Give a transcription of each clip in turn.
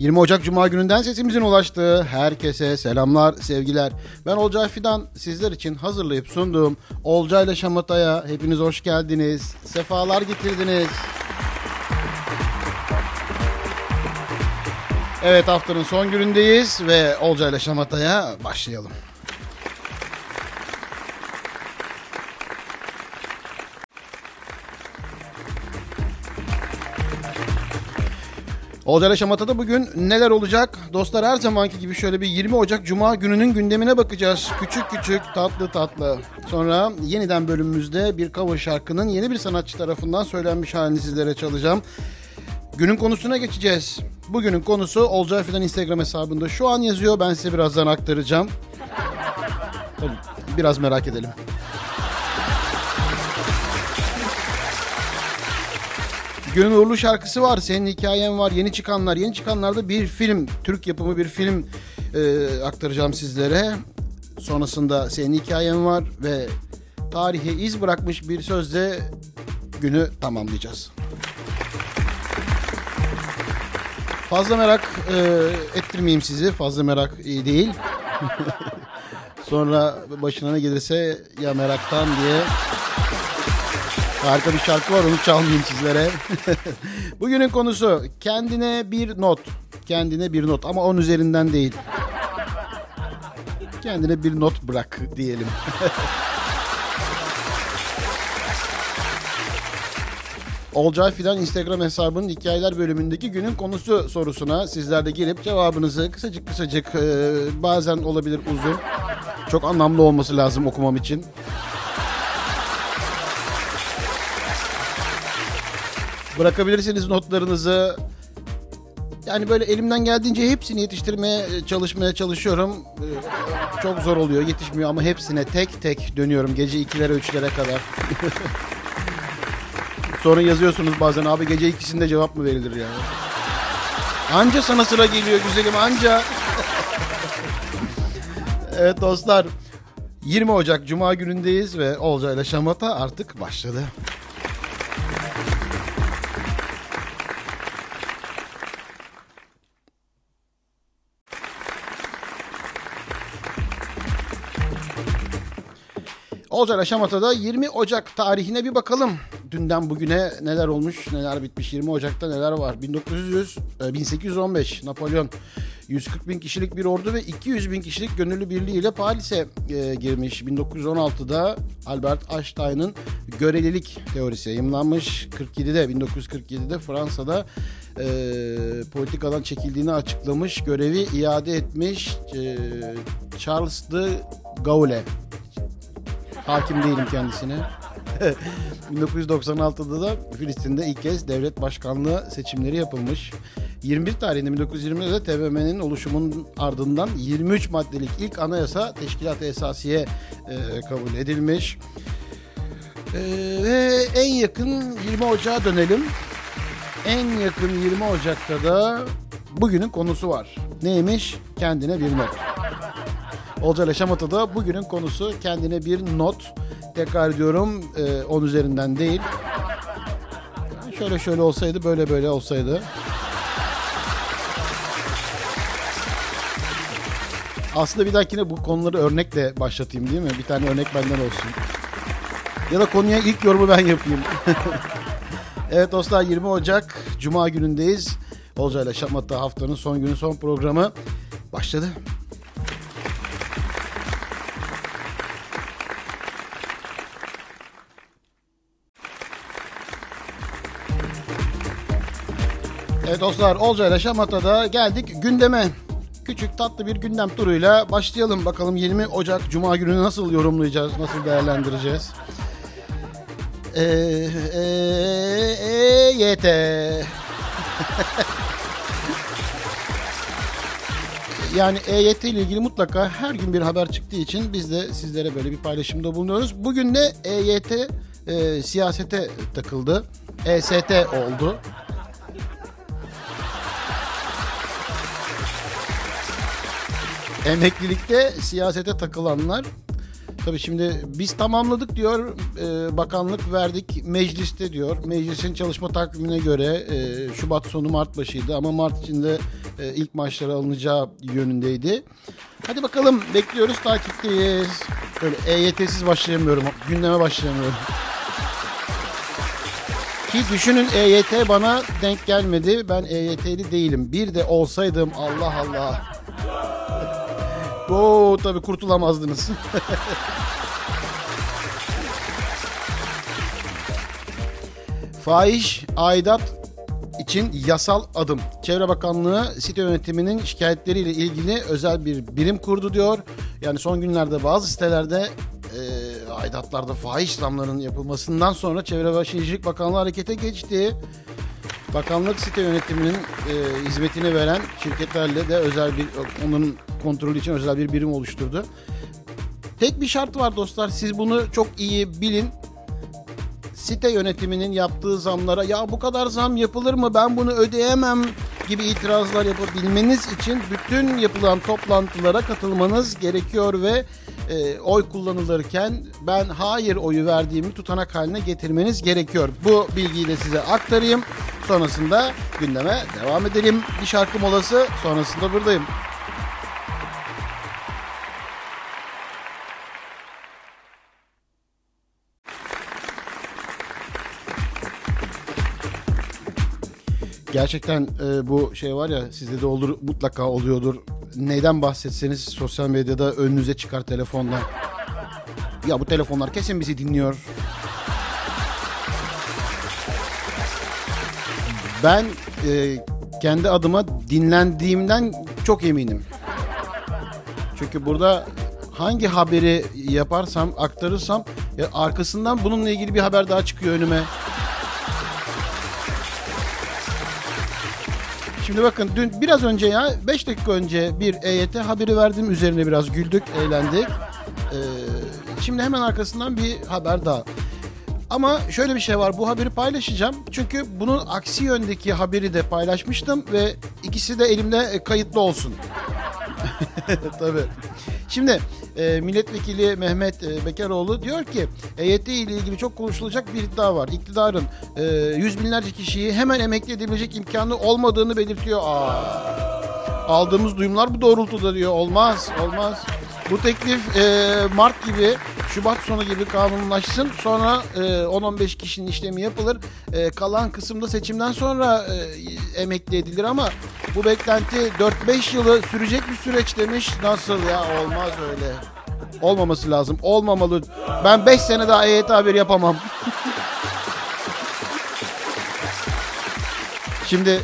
20 Ocak Cuma gününden sesimizin ulaştığı herkese selamlar, sevgiler. Ben Olcay Fidan, sizler için hazırlayıp sunduğum Olcay ile Şamata'ya hepiniz hoş geldiniz, sefalar getirdiniz. Evet, haftanın son günündeyiz ve Olcay ile Şamata'ya başlayalım. Olcay ile Şamata'da bugün neler olacak? Dostlar, her zamanki gibi şöyle bir 20 Ocak Cuma gününün gündemine bakacağız. Küçük küçük, tatlı tatlı. Sonra yeniden bölümümüzde bir cover şarkının yeni bir sanatçı tarafından söylenmiş halini sizlere çalacağım. Günün konusuna geçeceğiz. Bugünün konusu Olcay Fidan Instagram hesabında şu an yazıyor. Ben size birazdan aktaracağım. Biraz merak edelim. Günün uğurlu şarkısı var, senin hikayen var, yeni çıkanlar. Yeni çıkanlarda bir film, Türk yapımı bir film aktaracağım sizlere. Sonrasında senin hikayen var ve tarihe iz bırakmış bir sözle günü tamamlayacağız. Fazla merak ettirmeyeyim sizi, fazla merak iyi değil. Sonra başına ne gelirse ya meraktan diye... Harika bir şarkı var, onu çalmayayım sizlere. Bugünün konusu kendine bir not. Kendine bir not ama 10 üzerinden değil. Kendine bir not bırak diyelim. Olcay Fidan Instagram hesabının hikayeler bölümündeki günün konusu sorusuna sizler de gelip cevabınızı kısacık bazen olabilir uzun. Çok anlamlı olması lazım okumam için. Bırakabilirsiniz notlarınızı. Yani böyle elimden geldiğince hepsini yetiştirmeye çalışıyorum. Çok zor oluyor, yetişmiyor ama hepsine tek tek dönüyorum. Gece 2'lere 3'lere kadar. Sonra yazıyorsunuz bazen, abi gece 2'sinde cevap mı verilir yani? Anca sana sıra geliyor güzelim, anca. Evet dostlar, 20 Ocak Cuma günündeyiz ve Olcay ile Şamata artık başladı. Olcay ile Şamata'da 20 Ocak tarihine bir bakalım. Dünden bugüne neler olmuş, neler bitmiş, 20 Ocak'ta neler var? 1815 Napolyon 140 bin kişilik bir ordu ve 200 bin kişilik gönüllü birliğiyle Paris'e girmiş. 1916'da Albert Einstein'ın görelilik teorisi yayımlanmış. 1947'de Fransa'da politikadan çekildiğini açıklamış, görevi iade etmiş Charles de Gaulle. Hakim değilim kendisine. 1996'da da Filistin'de ilk kez devlet başkanlığı seçimleri yapılmış. 21 tarihinde 1920'de TBMM'nin oluşumunun ardından 23 maddelik ilk anayasa Teşkilat-ı Esasiye kabul edilmiş. Ve en yakın 20 Ocak'a dönelim. En yakın 20 Ocak'ta da bugünün konusu var. Neymiş? Kendine bir not. Olcay ile Şamata'da bugünün konusu kendine bir not. Tekrar ediyorum, 10 üzerinden değil. Yani şöyle olsaydı, böyle olsaydı. Aslında bir dahakine bu konuları örnekle başlatayım değil mi? Bir tane örnek benden olsun. Ya da konuya ilk yorumu ben yapayım. Evet dostlar, 20 Ocak Cuma günündeyiz. Olcay ile Şamata haftanın son günü, son programı başladı. Evet dostlar, Olcay ile Şamata'da geldik gündeme. Küçük tatlı bir gündem turuyla başlayalım. Bakalım 20 Ocak Cuma günü nasıl yorumlayacağız, nasıl değerlendireceğiz? EYT. Yani EYT ile ilgili mutlaka her gün bir haber çıktığı için biz de sizlere böyle bir paylaşımda bulunuyoruz. Bugün de EYT siyasete takıldı. EST oldu. Emeklilikte siyasete takılanlar Tabii şimdi biz tamamladık diyor, bakanlık verdik mecliste diyor. Meclisin çalışma takvimine göre Şubat sonu Mart başıydı ama Mart içinde ilk maaşlara alınacağı yönündeydi. Hadi bakalım, bekliyoruz, takipteyiz. Böyle EYT'siz başlayamıyorum, gündeme başlayamıyorum. Ki düşünün, EYT bana denk gelmedi. Ben EYT'li değilim. Bir de olsaydım Allah Allah. Oo, tabii kurtulamazdınız. Fahiş aidat için yasal adım. Çevre Bakanlığı site yönetiminin şikayetleriyle ilgili özel bir birim kurdu diyor. Yani son günlerde bazı sitelerde aidatlarda fahiş zamlarının yapılmasından sonra Çevre ve Şehircilik Bakanlığı harekete geçti. Bakanlık site yönetiminin hizmetini veren şirketlerle de özel bir, onun kontrolü için özel bir birim oluşturdu. Tek bir şart var dostlar, siz bunu çok iyi bilin. Site yönetiminin yaptığı zamlara ya bu kadar zam yapılır mı, ben bunu ödeyemem gibi itirazlar yapabilmeniz için bütün yapılan toplantılara katılmanız gerekiyor ve oy kullanılırken ben hayır oyu verdiğimi tutanak haline getirmeniz gerekiyor. Bu bilgiyi de size aktarayım. Sonrasında gündeme devam edelim. Bir şarkı molası, sonrasında buradayım. Gerçekten bu şey var ya, sizde de olur, mutlaka oluyordur. Neyden bahsetseniz sosyal medyada önünüze çıkar telefonlar. Ya bu telefonlar kesin bizi dinliyor. Ben kendi adıma dinlendiğimden çok eminim. Çünkü burada hangi haberi yaparsam, aktarırsam arkasından bununla ilgili bir haber daha çıkıyor önüme. Şimdi bakın, dün biraz önce, ya 5 dakika önce bir EYT haberi verdim. Üzerine biraz güldük, eğlendik. Şimdi hemen arkasından bir haber daha. Ama şöyle bir şey var, bu haberi paylaşacağım. Çünkü bunun aksi yöndeki haberi de paylaşmıştım ve ikisi de elimde kayıtlı olsun. Tabii. Şimdi milletvekili Mehmet Bekeroğlu diyor ki EYT ile ilgili çok konuşulacak bir iddia var. İktidarın yüz binlerce kişiyi hemen emekli edebilecek imkanı olmadığını belirtiyor. Aldığımız duyumlar bu doğrultuda diyor. Olmaz. Bu teklif Mart gibi, Şubat sonu gibi kanunlaşsın. Sonra 10-15 kişinin işlemi yapılır. Kalan kısımda seçimden sonra emekli edilir ama bu beklenti 4-5 yılı sürecek bir süreç demiş. Nasıl ya, olmaz öyle. Olmaması lazım, olmamalı. Ben 5 sene daha EYT haberi yapamam. Şimdi...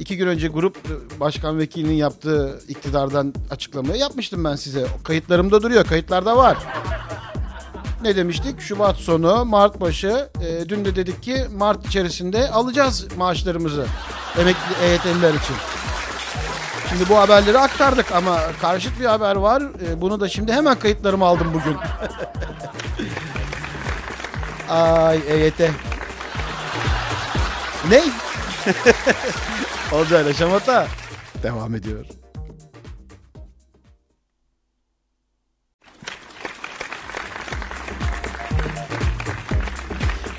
2 gün önce grup başkan vekilinin yaptığı iktidardan açıklamayı yapmıştım ben size. Kayıtlarımda duruyor, kayıtlarda var. Ne demiştik? Şubat sonu, Mart başı. Dün de dedik ki Mart içerisinde alacağız maaşlarımızı emekli EYT'liler için. Şimdi bu haberleri aktardık ama karşıt bir haber var. Bunu da şimdi hemen kayıtlarıma aldım bugün. Ay EYT. Ne? Olcay ile Şamata devam ediyor.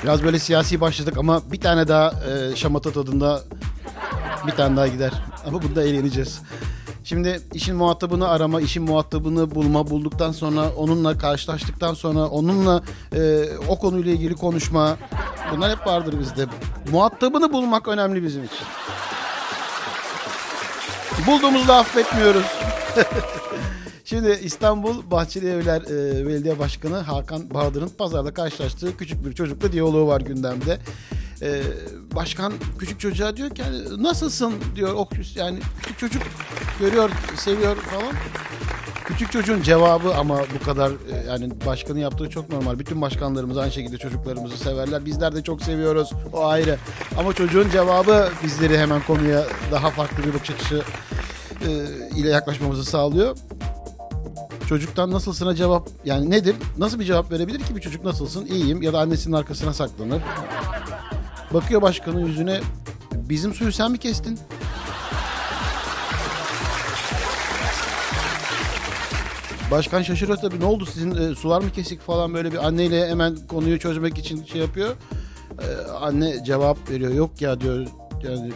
Biraz böyle siyasi başladık ama bir tane daha Şamata tadında bir tane daha gider. Ama bunda eğleneceğiz. Şimdi işin muhatabını arama, işin muhatabını bulma, bulduktan sonra onunla karşılaştıktan sonra onunla o konuyla ilgili konuşma. Bunlar hep vardır bizde. Muhatabını bulmak önemli bizim için. Bulduğumuzda affetmiyoruz. Şimdi İstanbul Bahçelievler Belediye Başkanı Hakan Bahadır'ın pazarda karşılaştığı küçük bir çocukla diyaloğu var gündemde. Başkan küçük çocuğa diyor ki nasılsın diyor. Yani küçük çocuk görüyor, seviyor falan. Küçük çocuğun cevabı ama bu kadar, yani başkanın yaptığı çok normal. Bütün başkanlarımız aynı şekilde çocuklarımızı severler. Bizler de çok seviyoruz, o ayrı. Ama çocuğun cevabı bizleri hemen konuya daha farklı bir bakış açısı ile yaklaşmamızı sağlıyor. Çocuktan nasılsına cevap, yani nedir? Nasıl bir cevap verebilir ki bir çocuk, nasılsın? İyiyim, ya da annesinin arkasına saklanır. Bakıyor başkanın yüzüne, bizim suyu sen mi kestin? Başkan şaşırıyor tabii, ne oldu sizin sular mı kesik falan, böyle bir anneyle hemen konuyu çözmek için şey yapıyor. Anne cevap veriyor, yok ya diyor, yani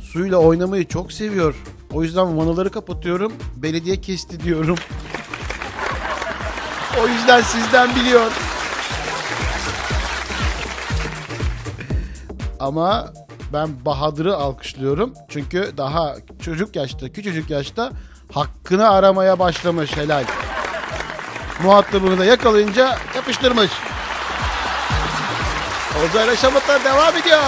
suyla oynamayı çok seviyor. O yüzden vanaları kapatıyorum, belediye kesti diyorum. O yüzden sizden biliyor. Ama ben Bahadır'ı alkışlıyorum. Çünkü daha çocuk yaşta, küçücük yaşta hakkını aramaya başlamış, helal. Muhatabını da yakalayınca yapıştırmış. Olcay ile Şamata devam ediyor.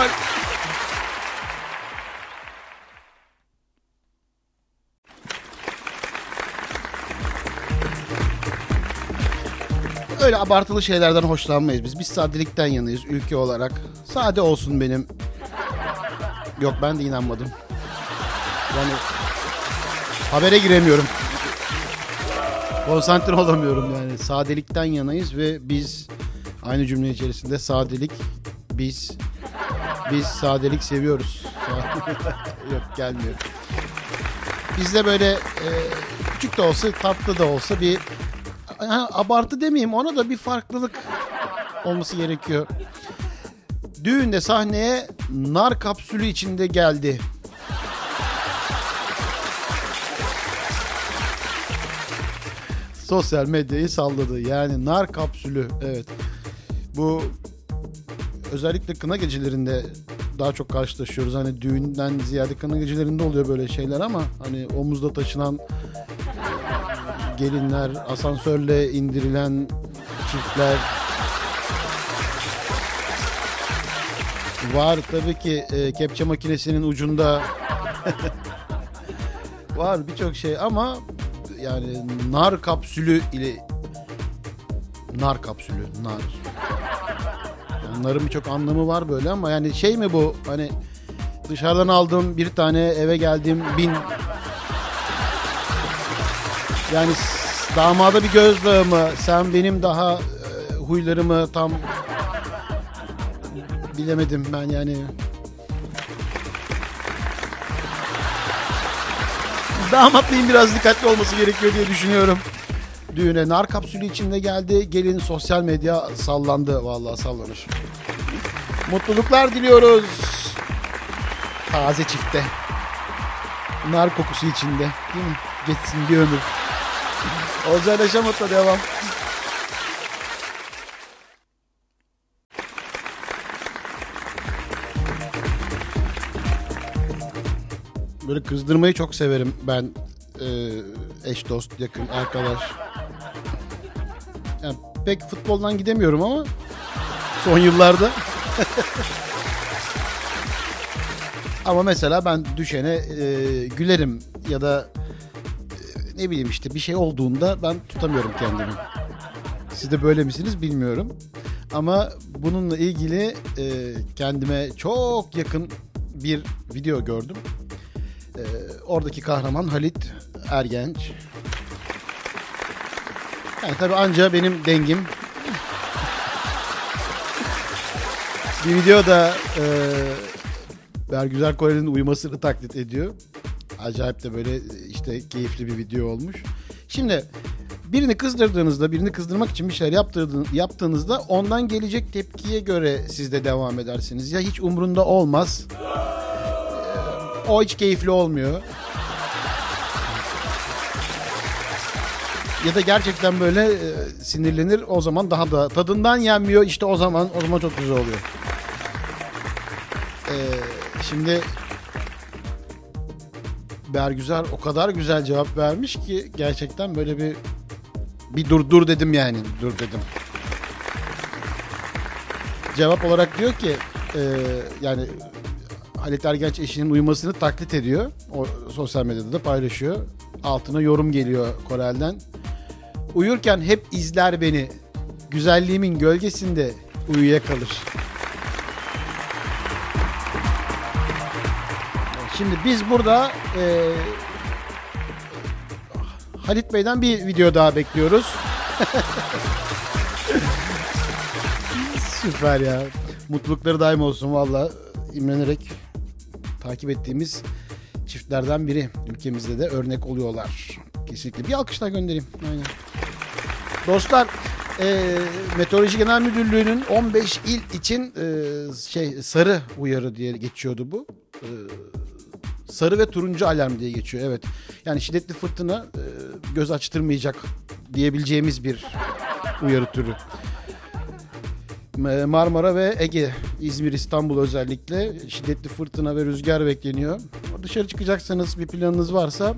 Öyle abartılı şeylerden hoşlanmayız biz. Biz sadelikten yanayız ülke olarak. Sade olsun benim. Yok, ben de inanmadım. Yani habere giremiyorum. Konsantre olamıyorum yani. Sadelikten yanayız ve biz aynı cümle içerisinde sadelik, biz sadelik seviyoruz. Yok, gelmiyor. Bizde böyle küçük de olsa, tatlı da olsa bir abartı demeyeyim, ona da bir farklılık olması gerekiyor. Düğünde sahneye nar kapsülü içinde geldi. Sosyal medyayı salladı. Yani nar kapsülü, evet. Bu özellikle kına gecelerinde daha çok karşılaşıyoruz. Hani düğünden ziyade kına gecelerinde oluyor böyle şeyler ama hani omuzda taşınan gelinler, asansörle indirilen çiftler var. Tabii ki kepçe makinesinin ucunda var birçok şey ama yani nar kapsülü ile nar. Yani narın birçok anlamı var böyle ama yani şey mi bu? Hani dışarıdan aldım bir tane, eve geldim 1000. Yani damada bir gözdağı mı? Sen benim daha huylarımı tam bilemedim ben yani. Damatlığın biraz dikkatli olması gerekiyor diye düşünüyorum. Düğüne nar kapsülü içinde geldi. Gelin, sosyal medya sallandı. Vallahi sallanır. Mutluluklar diliyoruz. Taze çifte. Nar kokusu içinde. Değil mi? Geçsin bir ömür. Olcay ile Şamata devam. Böyle kızdırmayı çok severim ben, eş, dost, yakın, arkadaş. Yani pek futboldan gidemiyorum ama son yıllarda. Ama mesela ben düşene gülerim ya da ne bileyim işte bir şey olduğunda ben tutamıyorum kendimi. Siz de böyle misiniz bilmiyorum. Ama bununla ilgili kendime çok yakın bir video gördüm. Oradaki kahraman Halit Ergenç. Yani tabii anca benim dengim. Bir videoda Bergüzar Korel'in uyumasını taklit ediyor. Acayip de böyle işte keyifli bir video olmuş. Şimdi birini kızdırdığınızda, birini kızdırmak için bir şeyler yaptığınızda ondan gelecek tepkiye göre siz de devam edersiniz. Ya hiç umrunda olmaz. O hiç keyifli olmuyor. Ya da gerçekten böyle sinirlenir. O zaman daha da tadından yenmiyor. İşte o zaman çok güzel oluyor. Şimdi Bergüzar o kadar güzel cevap vermiş ki gerçekten böyle bir dur dedim yani. Dur dedim. Cevap olarak diyor ki yani Halit Ergenç eşinin uyumasını taklit ediyor. O sosyal medyada da paylaşıyor. Altına yorum geliyor Korel'den. Uyurken hep izler beni. Güzelliğimin gölgesinde uyuyakalır. Şimdi biz burada Halit Bey'den bir video daha bekliyoruz. Süper ya. Mutlulukları daim olsun valla. İmrenerek takip ettiğimiz çiftlerden biri. Ülkemizde de örnek oluyorlar. Kesinlikle. Bir alkışla göndereyim. Aynen. Dostlar, Meteoroloji Genel Müdürlüğü'nün 15 il için sarı uyarı diye geçiyordu bu. Sarı ve turuncu alarm diye geçiyor. Evet. Yani şiddetli fırtına göz açtırmayacak diyebileceğimiz bir uyarı türü. Marmara ve Ege, İzmir, İstanbul özellikle şiddetli fırtına ve rüzgar bekleniyor. Dışarı çıkacaksanız, bir planınız varsa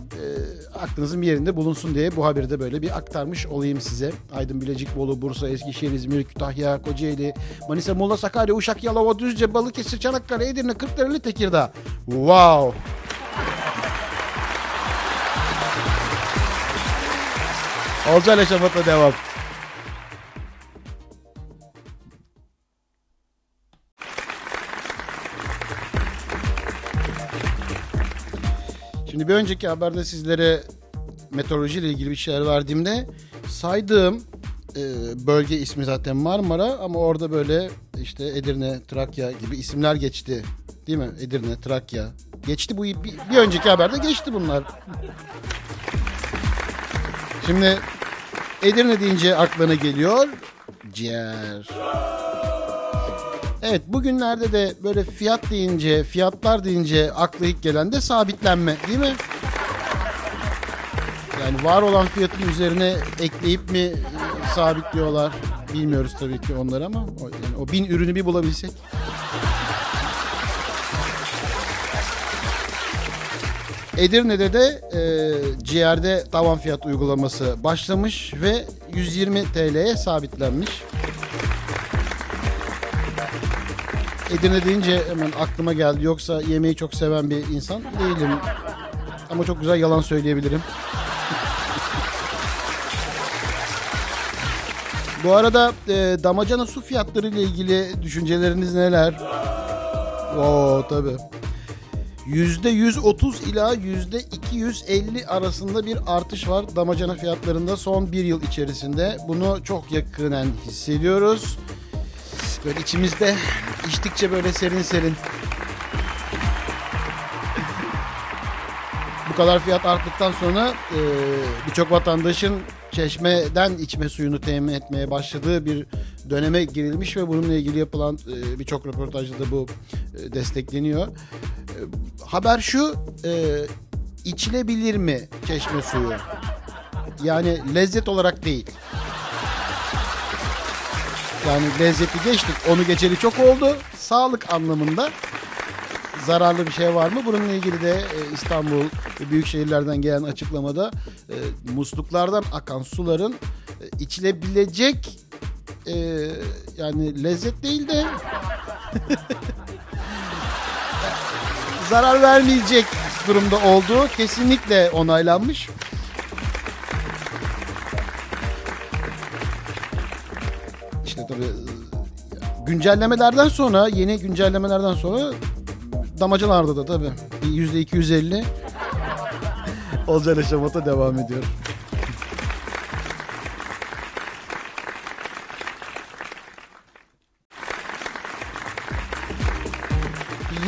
aklınızın bir yerinde bulunsun diye bu haberi de böyle bir aktarmış olayım size. Aydın, Bilecik, Bolu, Bursa, Eskişehir, İzmir, Kütahya, Kocaeli, Manisa, Muğla, Sakarya, Uşak, Yalova, Düzce, Balıkesir, Çanakkale, Edirne, Kırklareli, Tekirdağ. Wow! Olcay ile Şamata devam. Şimdi bir önceki haberde sizlere meteorolojiyle ilgili bir şeyler verdiğimde saydığım bölge ismi zaten Marmara, ama orada böyle işte Edirne, Trakya gibi isimler geçti. Değil mi? Edirne, Trakya geçti. Bu bir önceki haberde geçti bunlar. Şimdi Edirne deyince aklına geliyor ciğer. Evet, bugünlerde de böyle fiyat deyince, fiyatlar deyince akla ilk gelen de sabitlenme, değil mi? Yani var olan fiyatın üzerine ekleyip mi sabitliyorlar bilmiyoruz tabii ki onları, ama yani o 1000 ürünü bir bulabilsek. Edirne'de de ciğerde tavan fiyat uygulaması başlamış ve 120 TL'ye sabitlenmiş. Edirne deyince hemen aklıma geldi. Yoksa yemeği çok seven bir insan değilim. Ama çok güzel yalan söyleyebilirim. Bu arada damacana su fiyatları ile ilgili düşünceleriniz neler? Oo tabii. %130 ila %250 arasında bir artış var damacana fiyatlarında son bir yıl içerisinde. Bunu çok yakından hissediyoruz. Böyle içimizde içtikçe böyle serin serin. Bu kadar fiyat arttıktan sonra birçok vatandaşın çeşmeden içme suyunu temin etmeye başladığı bir döneme girilmiş ve bununla ilgili yapılan birçok röportajda da bu destekleniyor. Haber şu, içilebilir mi çeşme suyu? Yani lezzet olarak değil. Yani lezzeti geçtik. Onu geçeli çok oldu. Sağlık anlamında zararlı bir şey var mı? Bununla ilgili de İstanbul ve büyük şehirlerden gelen açıklamada musluklardan akan suların içilebilecek yani lezzet değil de zarar vermeyecek durumda olduğu kesinlikle onaylanmış. Yeni güncellemelerden sonra damacanalarda da tabii %250 Olcay ile Şamata devam ediyor.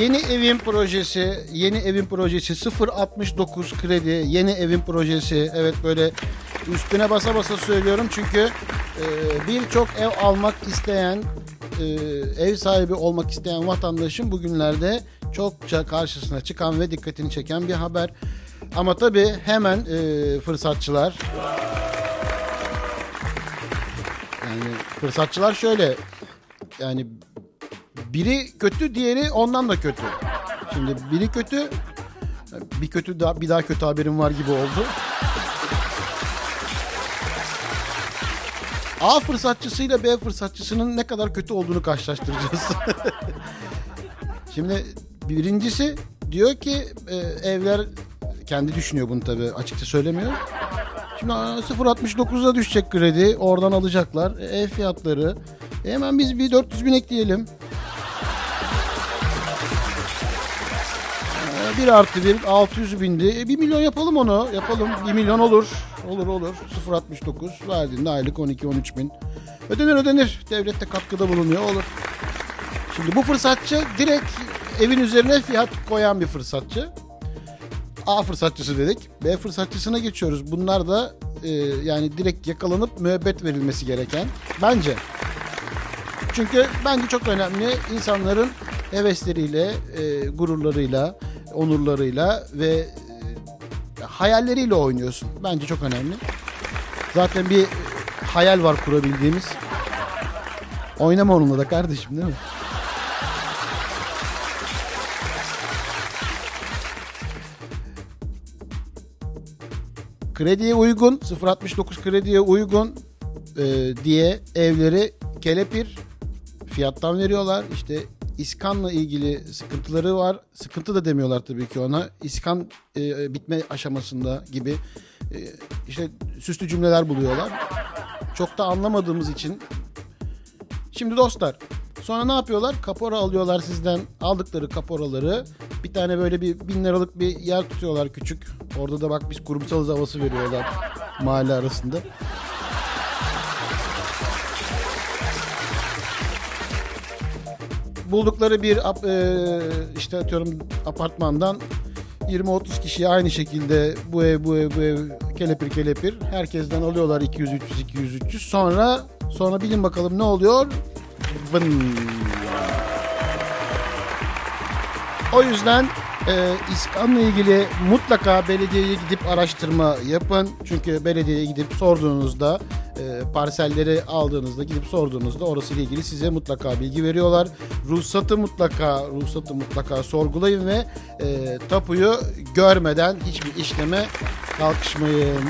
Yeni evin projesi 0.69 kredi. Yeni evin projesi, evet, böyle üstüne basa basa söylüyorum çünkü birçok ev almak isteyen, ev sahibi olmak isteyen vatandaşın bugünlerde çokça karşısına çıkan ve dikkatini çeken bir haber. Ama tabii hemen fırsatçılar. Yani fırsatçılar şöyle, yani biri kötü, diğeri ondan da kötü. Şimdi biri kötü, bir daha kötü haberim var gibi oldu. A fırsatçısıyla B fırsatçısının ne kadar kötü olduğunu karşılaştıracağız. Şimdi birincisi diyor ki evler, kendi düşünüyor bunu tabii, açıkça söylemiyor. Şimdi 0.69'a düşecek kredi, oradan alacaklar ev fiyatları. Hemen biz bir 400.000 ekleyelim. 1+1 600.000'di. 1 milyon yapalım onu. 1 milyon olur. Olur. 0.69 verdiğinde aylık 12-13 bin. Ödenir. Devlet de katkıda bulunuyor. Olur. Şimdi bu fırsatçı direkt evin üzerine fiyat koyan bir fırsatçı. A fırsatçısı dedik. B fırsatçısına geçiyoruz. Bunlar da yani direkt yakalanıp müebbet verilmesi gereken bence. Çünkü bence çok önemli insanların hevesleriyle, gururlarıyla, onurlarıyla ve hayalleriyle oynuyorsun. Bence çok önemli. Zaten bir hayal var kurabildiğimiz. Oynama onunla da kardeşim, değil mi? Krediye uygun, 0.69 krediye uygun diye evleri kelepir fiyattan veriyorlar. İşte iskanla ilgili sıkıntıları var. Sıkıntı da demiyorlar tabii ki ona. İskan bitme aşamasında gibi işte süslü cümleler buluyorlar. Çok da anlamadığımız için. Şimdi dostlar, sonra ne yapıyorlar? Kapora alıyorlar sizden. Aldıkları kaporaları bir tane böyle bir 1000 liralık bir yer tutuyorlar küçük. Orada da bak biz kurumsalız havası veriyorlar mahalle arasında. Buldukları bir işte atıyorum apartmandan 20-30 kişiye aynı şekilde bu ev kelepir herkesten alıyorlar 200-300. Sonra bilin bakalım ne oluyor? Vın. O yüzden iskanla ilgili mutlaka belediyeye gidip araştırma yapın. Çünkü belediyeye gidip sorduğunuzda, parselleri aldığınızda gidip sorduğunuzda orası ile ilgili size mutlaka bilgi veriyorlar. Ruhsatı mutlaka sorgulayın ve tapuyu görmeden hiçbir işleme kalkışmayın.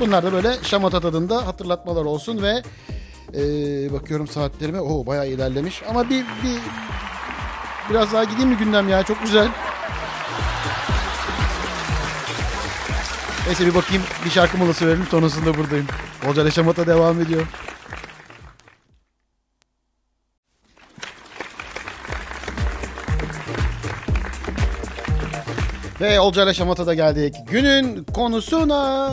Bunlar da böyle şamata tadında hatırlatmalar olsun ve bakıyorum saatlerime, bayağı ilerlemiş ama biraz daha gideyim mi gündem ya, çok güzel. Neyse bir bakayım, bir şarkı molası verelim, sonrasında buradayım. Olcay ile Şamata devam ediyor. Ve Olcay ile Şamata'da geldik. Günün konusuna.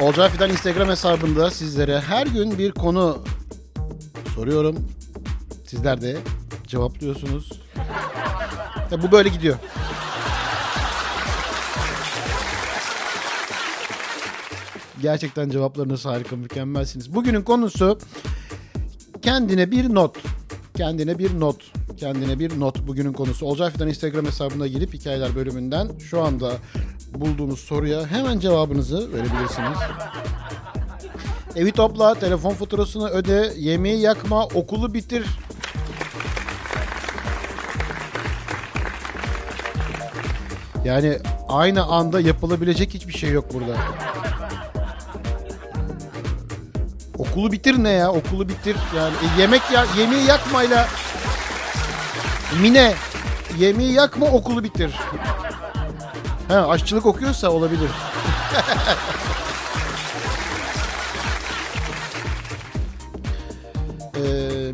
Olcay Fidan Instagram hesabında sizlere her gün bir konu soruyorum. Sizler de cevaplıyorsunuz. Ya bu böyle gidiyor. Gerçekten cevaplarınız harika, mükemmelsiniz. Bugünün konusu kendine bir not. Bugünün konusu. Olcay Fidan Instagram hesabına girip hikayeler bölümünden şu anda bulduğunuz soruya hemen cevabınızı verebilirsiniz. Evi topla, telefon faturasını öde, yemeği yakma, okulu bitir. Yani aynı anda yapılabilecek hiçbir şey yok burada. Okulu bitir ne ya? Okulu bitir. Yani yemeği yakmayla Mine, yemeği yakma, okulu bitir. Ha, aşçılık okuyorsa olabilir.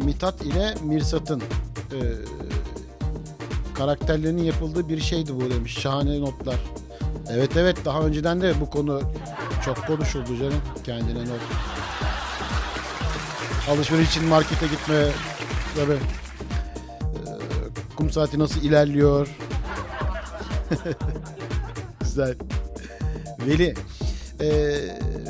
Mithat ile Mirsat'ın karakterlerinin yapıldığı bir şeydi bu demiş. Şahane notlar. Evet, daha önceden de bu konu çok konuşuldu canım. Kendine not. Alışveriş için markete gitme. Tabii. Kum saati nasıl ilerliyor? Güzel. Veli.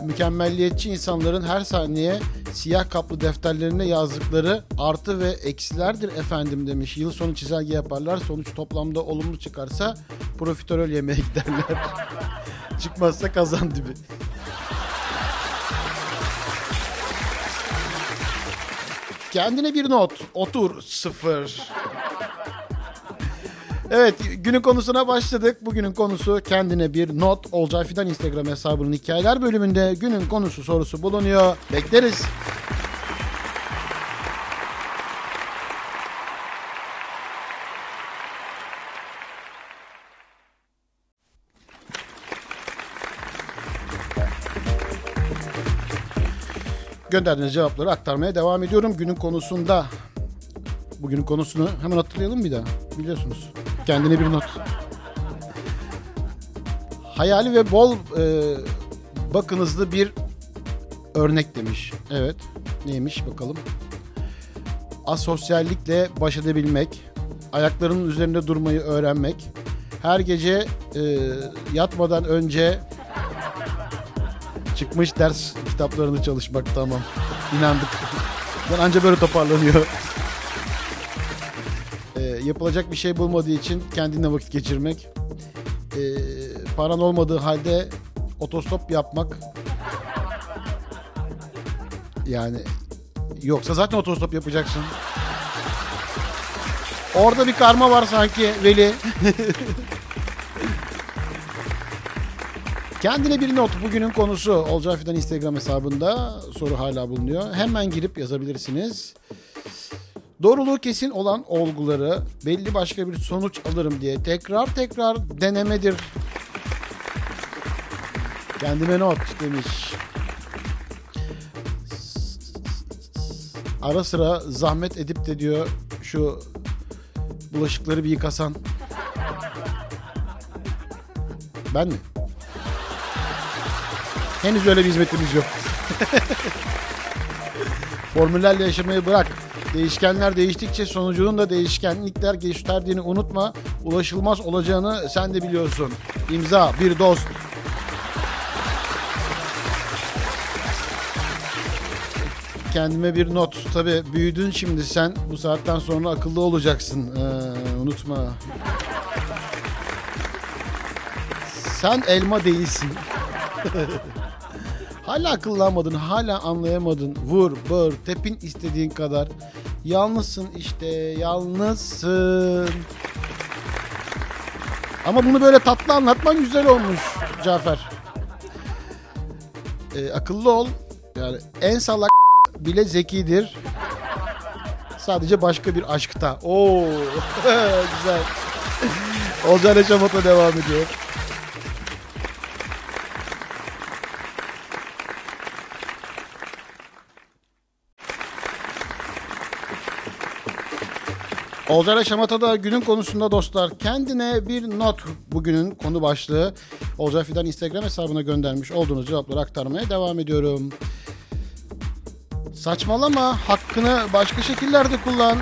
Mükemmelliyetçi insanların her saniye siyah kaplı defterlerine yazdıkları artı ve eksilerdir efendim demiş. Yıl sonu çizelge yaparlar. Sonuç toplamda olumlu çıkarsa profiterol yemeğe giderler. Çıkmazsa kazan dibi. Kendine bir not. Otur 0. Evet, günün konusuna başladık. Bugünün konusu kendine bir not. Olcay Fidan Instagram hesabının hikayeler bölümünde günün konusu sorusu bulunuyor. Bekleriz. Gönderdiğiniz cevapları aktarmaya devam ediyorum. Günün konusunda. Bugünün konusunu hemen hatırlayalım bir daha. Biliyorsunuz. Kendine bir not. Hayali ve bol bakınızlı bir örnek demiş. Evet. Neymiş bakalım. Asosyallikle baş edebilmek, ayaklarının üzerinde durmayı öğrenmek, her gece yatmadan önce çıkmış ders kitaplarını çalışmak. Tamam, inandık. Ben anca böyle toparlanıyor. Yapılacak bir şey bulmadığı için kendine vakit geçirmek, paran olmadığı halde otostop yapmak. Yani yoksa zaten otostop yapacaksın. Orada bir karma var sanki Veli. Kendine bir not. Bugünün konusu Olcay Fidan Instagram hesabında soru hala bulunuyor. Hemen girip yazabilirsiniz. Doğruluğu kesin olan olguları belli başka bir sonuç alırım diye tekrar tekrar denemedir. Kendime not demiş. Ara sıra zahmet edip de diyor şu bulaşıkları bir yıkasan. Ben mi? Henüz öyle bir hizmetimiz yok. Formüllerle yaşamayı bırak. Değişkenler değiştikçe sonucunun da değişkenlikler gösterdiğini unutma. Ulaşılmaz olacağını sen de biliyorsun. İmza bir dost. Kendime bir not. Tabii büyüdün şimdi sen. Bu saatten sonra akıllı olacaksın. Unutma. Sen elma değilsin. Hala akıllanmadın, hala anlayamadın. Vur, bağır, tepin istediğin kadar. Yalnızsın işte, yalnızsın. Ama bunu böyle tatlı anlatman güzel olmuş Cafer. Akıllı ol. Yani en salak bile zekidir. Sadece başka bir aşkta. Oo, güzel. Olcay ile Şamata devam ediyor. Olcay ile Şamata'da günün konusunda dostlar, kendine bir not bugünün konu başlığı. Olcay Fidan Instagram hesabına göndermiş olduğunuz cevapları aktarmaya devam ediyorum. Saçmalama, hakkını başka şekillerde kullan.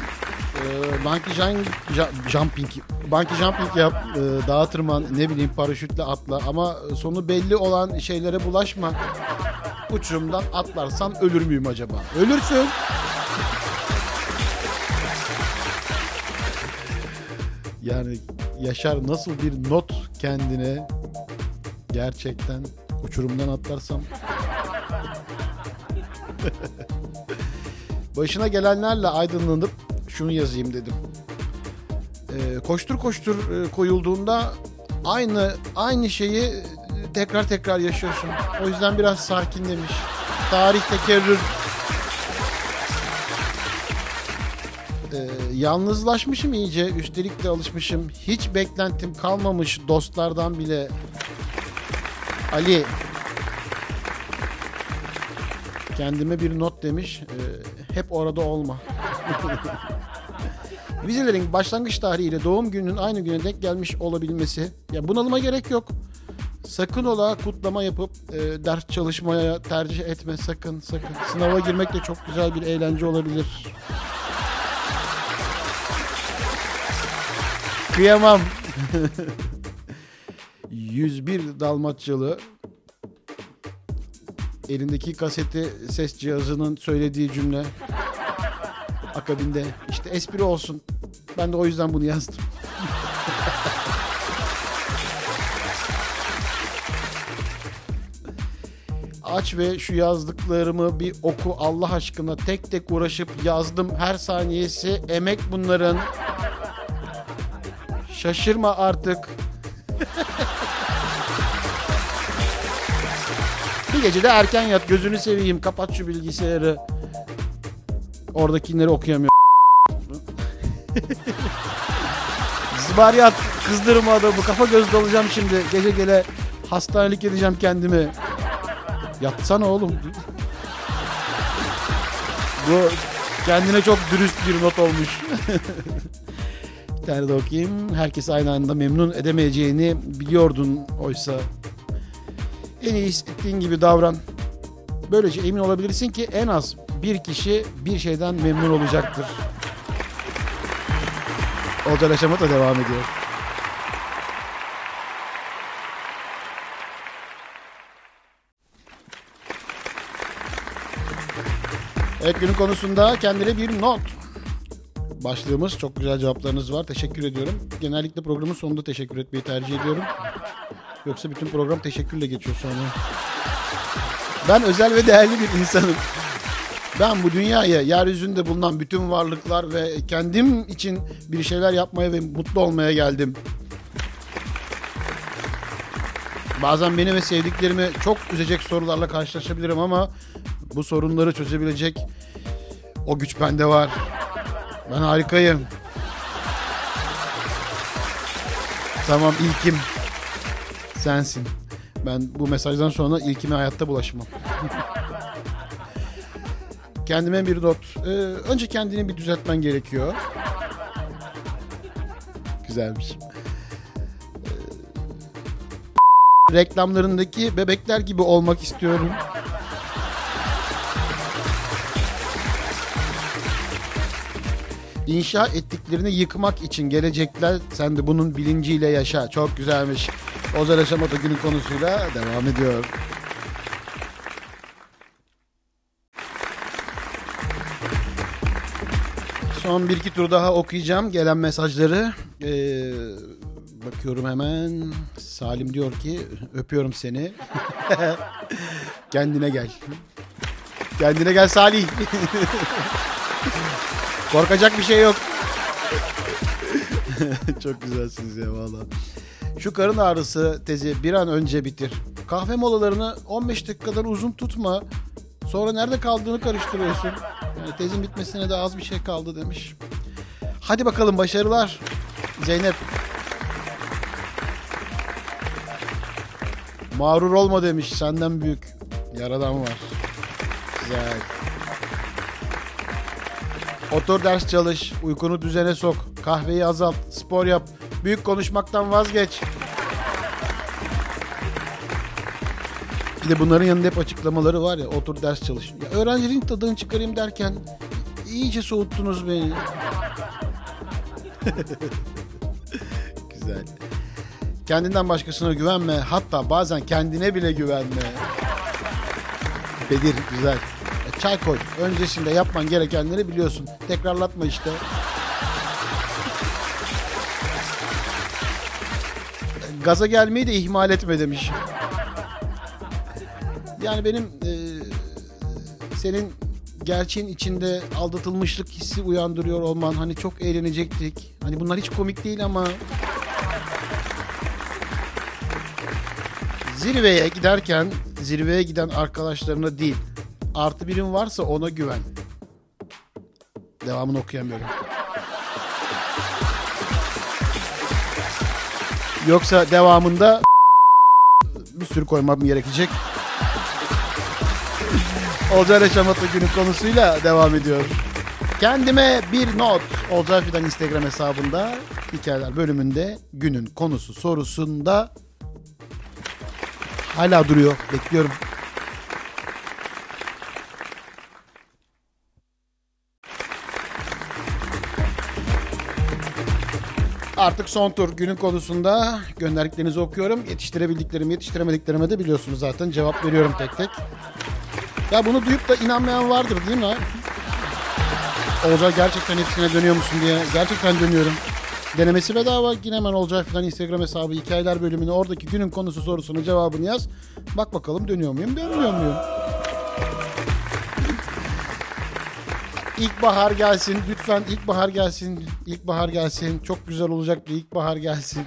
Banki jumping yap, dağa tırman, ne bileyim paraşütle atla ama sonu belli olan şeylere bulaşma. Uçurumdan atlarsam ölür müyüm acaba? Ölürsün. Yani Yaşar nasıl bir not kendine, gerçekten uçurumdan atlarsam. Başına gelenlerle aydınlanıp şunu yazayım dedim. Koştur koştur koyulduğunda aynı şeyi tekrar tekrar yaşıyorsun. O yüzden biraz sakin demiş. Tarih tekerrür. Yalnızlaşmışım iyice, üstelik de alışmışım. Hiç beklentim kalmamış dostlardan bile. Ali. Kendime bir not demiş. Hep orada olma. Vizelerin başlangıç tarihiyle doğum gününün aynı güne denk gelmiş olabilmesi. Ya bunalıma gerek yok. Sakın ola kutlama yapıp ders çalışmaya tercih etme, sakın sakın. Sınava girmek de çok güzel bir eğlence olabilir. Kıyamam. 101 Dalmaçyalı elindeki kaseti ses cihazının söylediği cümle akabinde işte espri olsun. Ben de o yüzden bunu yazdım. Aç ve şu yazdıklarımı bir oku Allah aşkına, tek tek uğraşıp yazdım. Her saniyesi emek bunların. Şaşırma artık. Bir gece de erken yat. Gözünü seveyim. Kapat şu bilgisayarı. Oradakileri okuyamıyorum. Zıbaryat. Kızdırma adamı. Kafa göz dalacağım şimdi. Gece gele hastanelik edeceğim kendimi. Yatsana oğlum. Bu kendine çok dürüst bir not olmuş. Bir tane de okuyayım. Herkesi aynı anda memnun edemeyeceğini biliyordun oysa. En iyi hissettiğin gibi davran. Böylece emin olabilirsin ki en az bir kişi bir şeyden memnun olacaktır. Olcay ile Şamata devam ediyor. Evet, günün konusunda kendine bir not. Başlığımız, çok güzel cevaplarınız var. Teşekkür ediyorum. Genellikle programın sonunda teşekkür etmeyi tercih ediyorum. Yoksa bütün program teşekkürle geçiyor sonra. Ben özel ve değerli bir insanım. Ben bu dünyaya, yeryüzünde bulunan bütün varlıklar ve kendim için bir şeyler yapmaya ve mutlu olmaya geldim. Bazen beni ve sevdiklerimi çok üzecek sorularla karşılaşabilirim ama bu sorunları çözebilecek o güç bende var. Ben harikayım. Tamam, ilkim sensin. Ben bu mesajdan sonra ilkime hayatta bulaşmam. Kendime bir not. Önce kendini bir düzeltmen gerekiyor. Güzelmiş. Reklamlarındaki bebekler gibi olmak istiyorum. İnşa ettiklerini yıkmak için gelecekler. Sen de bunun bilinciyle yaşa. Çok güzelmiş. Olcay ile Şamata günün konusuyla devam ediyor. Son bir iki tur daha okuyacağım gelen mesajları. Bakıyorum hemen. Salim diyor ki öpüyorum seni. Kendine gel. Kendine gel Salih. Korkacak bir şey yok. Çok güzelsiniz ya vallahi. Şu karın ağrısı tezi bir an önce bitir. Kahve molalarını 15 dakikadan uzun tutma. Sonra nerede kaldığını karıştırıyorsun. Yani tezin bitmesine de az bir şey kaldı demiş. Hadi bakalım, başarılar Zeynep. Mağrur olma demiş. Senden büyük yaradan var. Güzel. Otur ders çalış, uykunu düzene sok, kahveyi azalt, spor yap, büyük konuşmaktan vazgeç. Bir de bunların yanında hep açıklamaları var ya, otur ders çalış. Ya öğrenciliğin tadını çıkarayım derken iyice soğuttunuz beni. Güzel. Kendinden başkasına güvenme, hatta bazen kendine bile güvenme. Bedir, güzel. Çay koy. Öncesinde yapman gerekenleri biliyorsun. Tekrarlatma işte. Gaza gelmeyi de ihmal etme demiş. Yani benim senin gerçeğin içinde aldatılmışlık hissi uyandırıyor olman, hani çok eğlenecektik. Hani bunlar hiç komik değil ama zirveye giderken zirveye giden arkadaşlarına değil, artı birim varsa ona güven. Devamını okuyamıyorum. Yoksa devamında bir sürü koymam gerekecek. Olcay ile Şamata günün konusuyla devam ediyor. Kendime bir not. Olcay Fidan Instagram hesabında hikayeler bölümünde günün konusu sorusunda hala duruyor. Bekliyorum. Artık son tur günün konusunda gönderdiklerinizi okuyorum. Yetiştirebildiklerimi, yetiştiremediklerime de biliyorsunuz zaten. Cevap veriyorum tek tek. Ya bunu duyup da inanmayan vardır değil mi? Olcay gerçekten hepsine dönüyor musun diye. Gerçekten dönüyorum. Denemesi bedava. Yine hemen Olcay Filan Instagram hesabı hikayeler bölümüne oradaki günün konusu sorusunun cevabını yaz. Bak bakalım dönüyor muyum, dönmüyor muyum? İlkbahar gelsin. Lütfen ilkbahar gelsin. İlkbahar gelsin. Çok güzel olacak bir ilkbahar gelsin.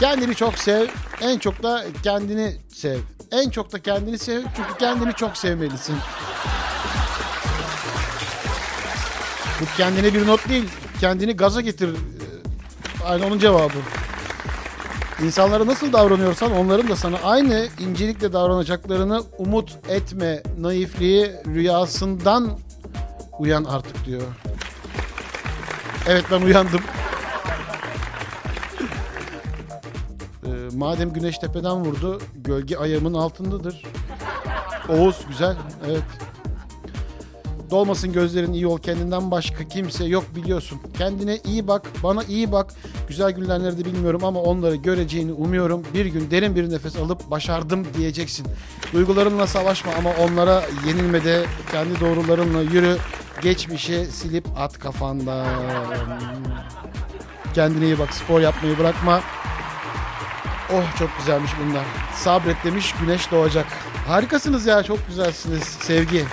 Kendini çok sev. En çok da kendini sev. En çok da kendini sev. Çünkü kendini çok sevmelisin. Bu kendine bir not değil. Kendini gaza getir. Aynı onun cevabı. İnsanlara nasıl davranıyorsan onların da sana aynı incelikle davranacaklarını umut etme. Naifliği rüyasından uyan artık diyor. Evet, ben uyandım. Madem güneş tepeden vurdu, gölge ayağımın altındadır. Oğuz, güzel, evet. Dolmasın gözlerin iyi ol, kendinden başka kimse yok biliyorsun. Kendine iyi bak, bana iyi bak. Güzel günler nerede bilmiyorum ama onları göreceğini umuyorum. Bir gün derin bir nefes alıp başardım diyeceksin. Duygularınla savaşma ama onlara yenilme de. Kendi doğrularınla yürü. Geçmişi silip at kafandan. Kendine iyi bak, spor yapmayı bırakma. Oh çok güzelmiş bunlar. Sabret demiş, güneş doğacak. Harikasınız ya, çok güzelsiniz. Sevgi.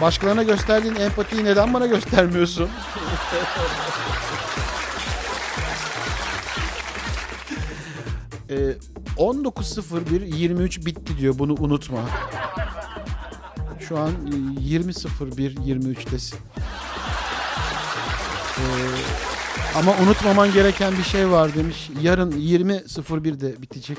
Başkalarına gösterdiğin empatiyi neden bana göstermiyorsun? E, 19.01.23 bitti diyor, bunu unutma. Şu an 20.01.23'tesin. Ama unutmaman gereken bir şey var demiş. Yarın 20.01'de bitecek.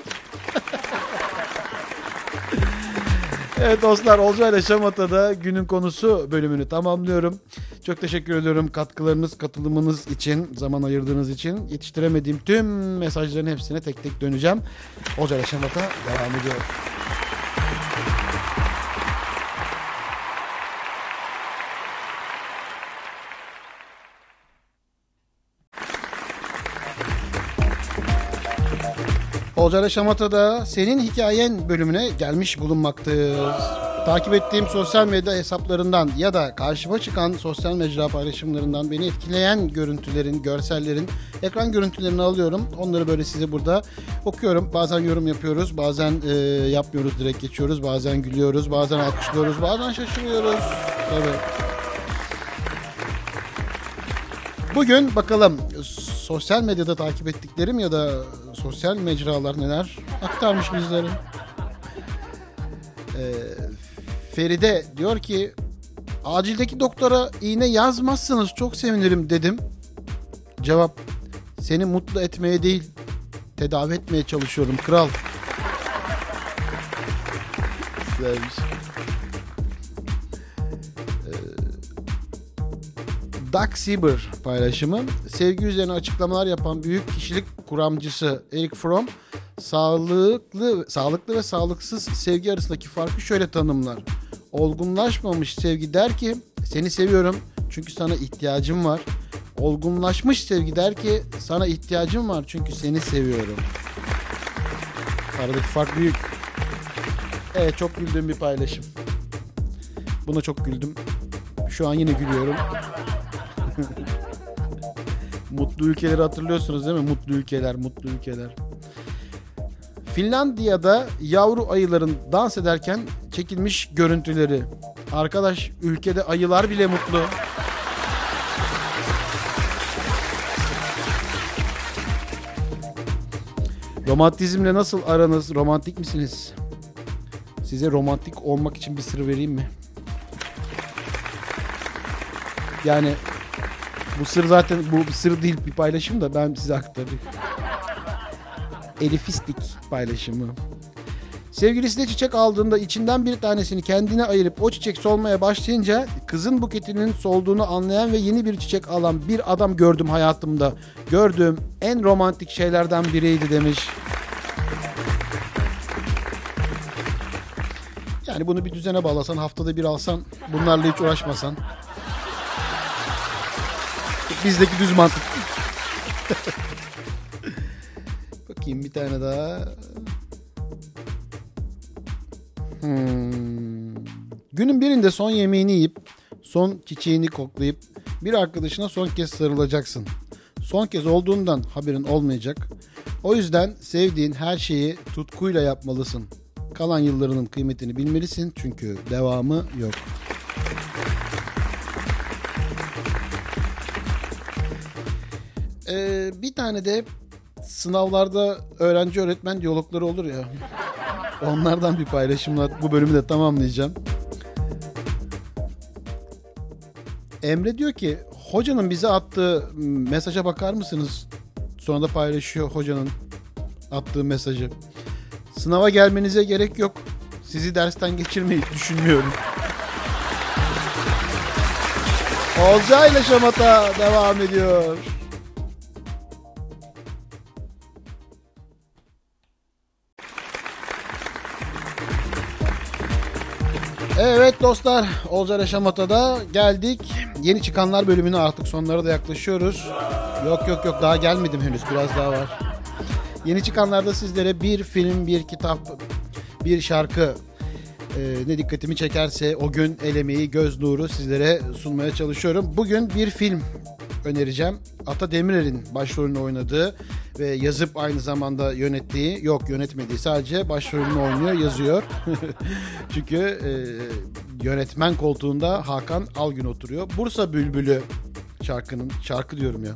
Evet dostlar, Olcay ile Şamata'da günün konusu bölümünü tamamlıyorum. Çok teşekkür ediyorum katkılarınız, katılımınız için, zaman ayırdığınız için. Yetiştiremediğim tüm mesajların hepsine tek tek döneceğim. Olcay ile Şamata devam ediyor. Olcay ile Şamata'da senin hikayen bölümüne gelmiş bulunmaktayız. Takip ettiğim sosyal medya hesaplarından ya da karşıma çıkan sosyal mecra paylaşımlarından beni etkileyen görüntülerin, görsellerin, ekran görüntülerini alıyorum. Onları böyle size burada okuyorum. Bazen yorum yapıyoruz, bazen yapmıyoruz, direkt geçiyoruz, bazen gülüyoruz, bazen alkışlıyoruz, bazen şaşırıyoruz. Evet. Bugün bakalım sosyal medyada takip ettiklerim ya da sosyal mecralar neler aktarmış bizlere. Feride diyor ki, acildeki doktora iğne yazmazsanız çok sevinirim dedim. Cevap, seni mutlu etmeye değil, tedavi etmeye çalışıyorum kral. Güzelmiş. Doug Sieber paylaşımı. Sevgi üzerine açıklamalar yapan büyük kişilik kuramcısı Erich Fromm, sağlıklı ve sağlıksız sevgi arasındaki farkı şöyle tanımlar. Olgunlaşmamış sevgi der ki, seni seviyorum çünkü sana ihtiyacım var. Olgunlaşmış sevgi der ki, sana ihtiyacım var çünkü seni seviyorum. Aradaki fark büyük. Evet, çok güldüğüm bir paylaşım. Buna çok güldüm. Şu an yine gülüyorum. Mutlu ülkeleri hatırlıyorsunuz değil mi? Mutlu ülkeler, mutlu ülkeler. Finlandiya'da yavru ayıların dans ederken çekilmiş görüntüleri. Arkadaş, ülkede ayılar bile mutlu. Romantizmle nasıl aranız? Romantik misiniz? Size romantik olmak için bir sır vereyim mi? Yani bu sır zaten, bu bir sır değil, bir paylaşım da ben size aktarayım. Elifistik paylaşımı. Sevgilisine çiçek aldığında içinden bir tanesini kendine ayırıp o çiçek solmaya başlayınca kızın buketinin solduğunu anlayan ve yeni bir çiçek alan bir adam gördüm hayatımda. Gördüğüm en romantik şeylerden biriydi demiş. Yani bunu bir düzene bağlasan, haftada bir alsan, bunlarla hiç uğraşmasan. Bizdeki düz mantık. Bakayım bir tane daha. Günün birinde son yemeğini yiyip, son çiçeğini koklayıp bir arkadaşına son kez sarılacaksın. Son kez olduğundan haberin olmayacak. O yüzden sevdiğin her şeyi tutkuyla yapmalısın. Kalan yıllarının kıymetini bilmelisin çünkü devamı yok. Bir tane de sınavlarda öğrenci öğretmen diyalogları olur ya. Onlardan bir paylaşımla bu bölümü de tamamlayacağım. Emre diyor ki, hocanın bize attığı mesaja bakar mısınız? Sonra da paylaşıyor hocanın attığı mesajı. Sınava gelmenize gerek yok. Sizi dersten geçirmeyi düşünmüyorum. Olcay ile Şamata devam ediyor. Evet dostlar, Olcay ile Şamata'da geldik. Yeni çıkanlar bölümüne artık sonlara da yaklaşıyoruz. Yok daha gelmedim henüz, biraz daha var. Yeni çıkanlarda sizlere bir film, bir kitap, bir şarkı ne dikkatimi çekerse o gün el emeği, göz nuru sizlere sunmaya çalışıyorum. Bugün bir film önereceğim. Ata Demirer'in başrolünü oynadığı ve yazıp aynı zamanda yönettiği, yok yönetmediği, sadece başrolünü oynuyor, yazıyor. Çünkü yönetmen koltuğunda Hakan Algün oturuyor. Bursa Bülbülü şarkı diyorum ya.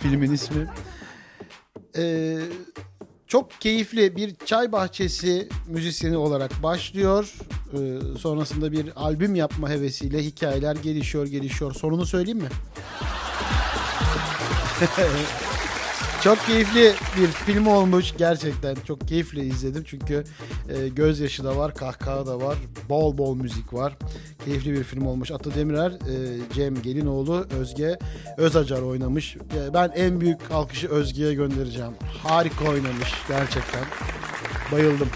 Filmin ismi. Çok keyifli bir çay bahçesi müzisyeni olarak başlıyor. Sonrasında bir albüm yapma hevesiyle hikayeler gelişiyor. Sonunu söyleyeyim mi? Çok keyifli bir film olmuş. Gerçekten çok keyifle izledim. Çünkü gözyaşı da var, kahkaha da var, bol bol müzik var. Keyifli bir film olmuş. Ata Demirer, Cem Gelinoğlu, Özge Özacar oynamış. Ben en büyük alkışı Özge'ye göndereceğim. Harika oynamış gerçekten. Bayıldım.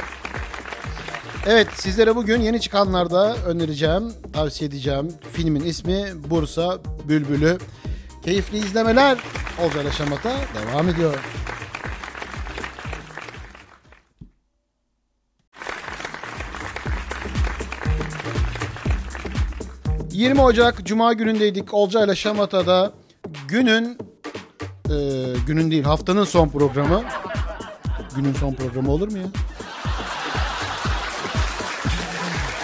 Evet, sizlere bugün yeni çıkanlarda önereceğim, tavsiye edeceğim filmin ismi Bursa Bülbülü. Keyifli izlemeler. Olcay ile Şamata devam ediyor. ...20 Ocak Cuma günündeydik. Olcay ile Şamata'da haftanın son programı. Günün son programı olur mu ya?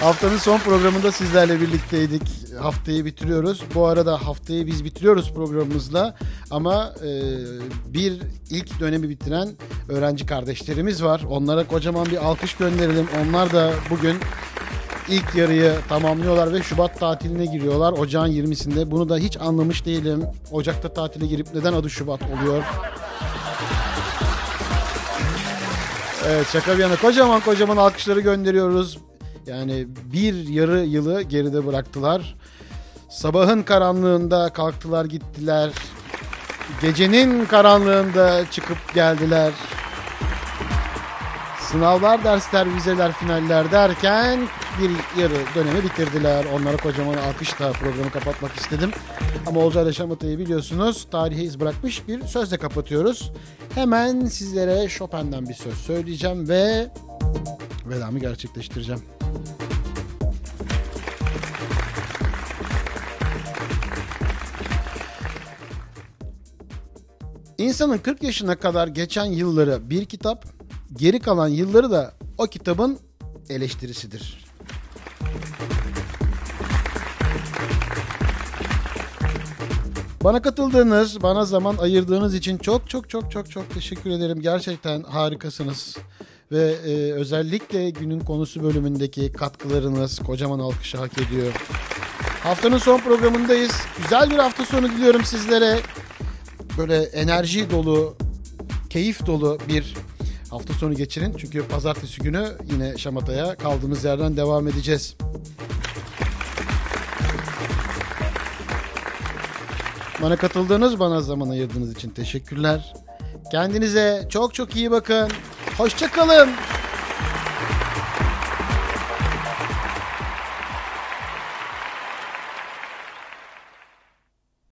Haftanın son programında sizlerle birlikteydik. Haftayı bitiriyoruz. Bu arada haftayı biz bitiriyoruz programımızla ama bir ilk dönemi bitiren öğrenci kardeşlerimiz var. Onlara kocaman bir alkış gönderelim. Onlar da bugün ilk yarıyı tamamlıyorlar ve Şubat tatiline giriyorlar. Ocağın 20'sinde. Bunu da hiç anlamış değilim. Ocak'ta tatile girip neden adı Şubat oluyor? Evet, şaka bir yana kocaman alkışları gönderiyoruz. Yani bir yarı yılı geride bıraktılar. Sabahın karanlığında kalktılar gittiler. Gecenin karanlığında çıkıp geldiler. Sınavlar, dersler, vizeler, finaller derken bir yarı dönemi bitirdiler. Onlara kocaman alkışla programı kapatmak istedim. Ama Olcay ile Şamata'yı biliyorsunuz, tarihe iz bırakmış bir sözle kapatıyoruz. Hemen sizlere Chopin'den bir söz söyleyeceğim ve vedamı gerçekleştireceğim. İnsanın 40 yaşına kadar geçen yılları bir kitap, geri kalan yılları da o kitabın eleştirisidir. Bana katıldığınız, bana zaman ayırdığınız için çok teşekkür ederim. Gerçekten harikasınız. Ve özellikle günün konusu bölümündeki katkılarınız kocaman alkışı hak ediyor. Haftanın son programındayız. Güzel bir hafta sonu diliyorum sizlere. Böyle enerji dolu, keyif dolu bir hafta sonu geçirin. Çünkü pazartesi günü yine Şamata'ya kaldığımız yerden devam edeceğiz. Bana katıldığınız, bana zaman ayırdığınız için teşekkürler. Kendinize çok iyi bakın. Hoşça kalın.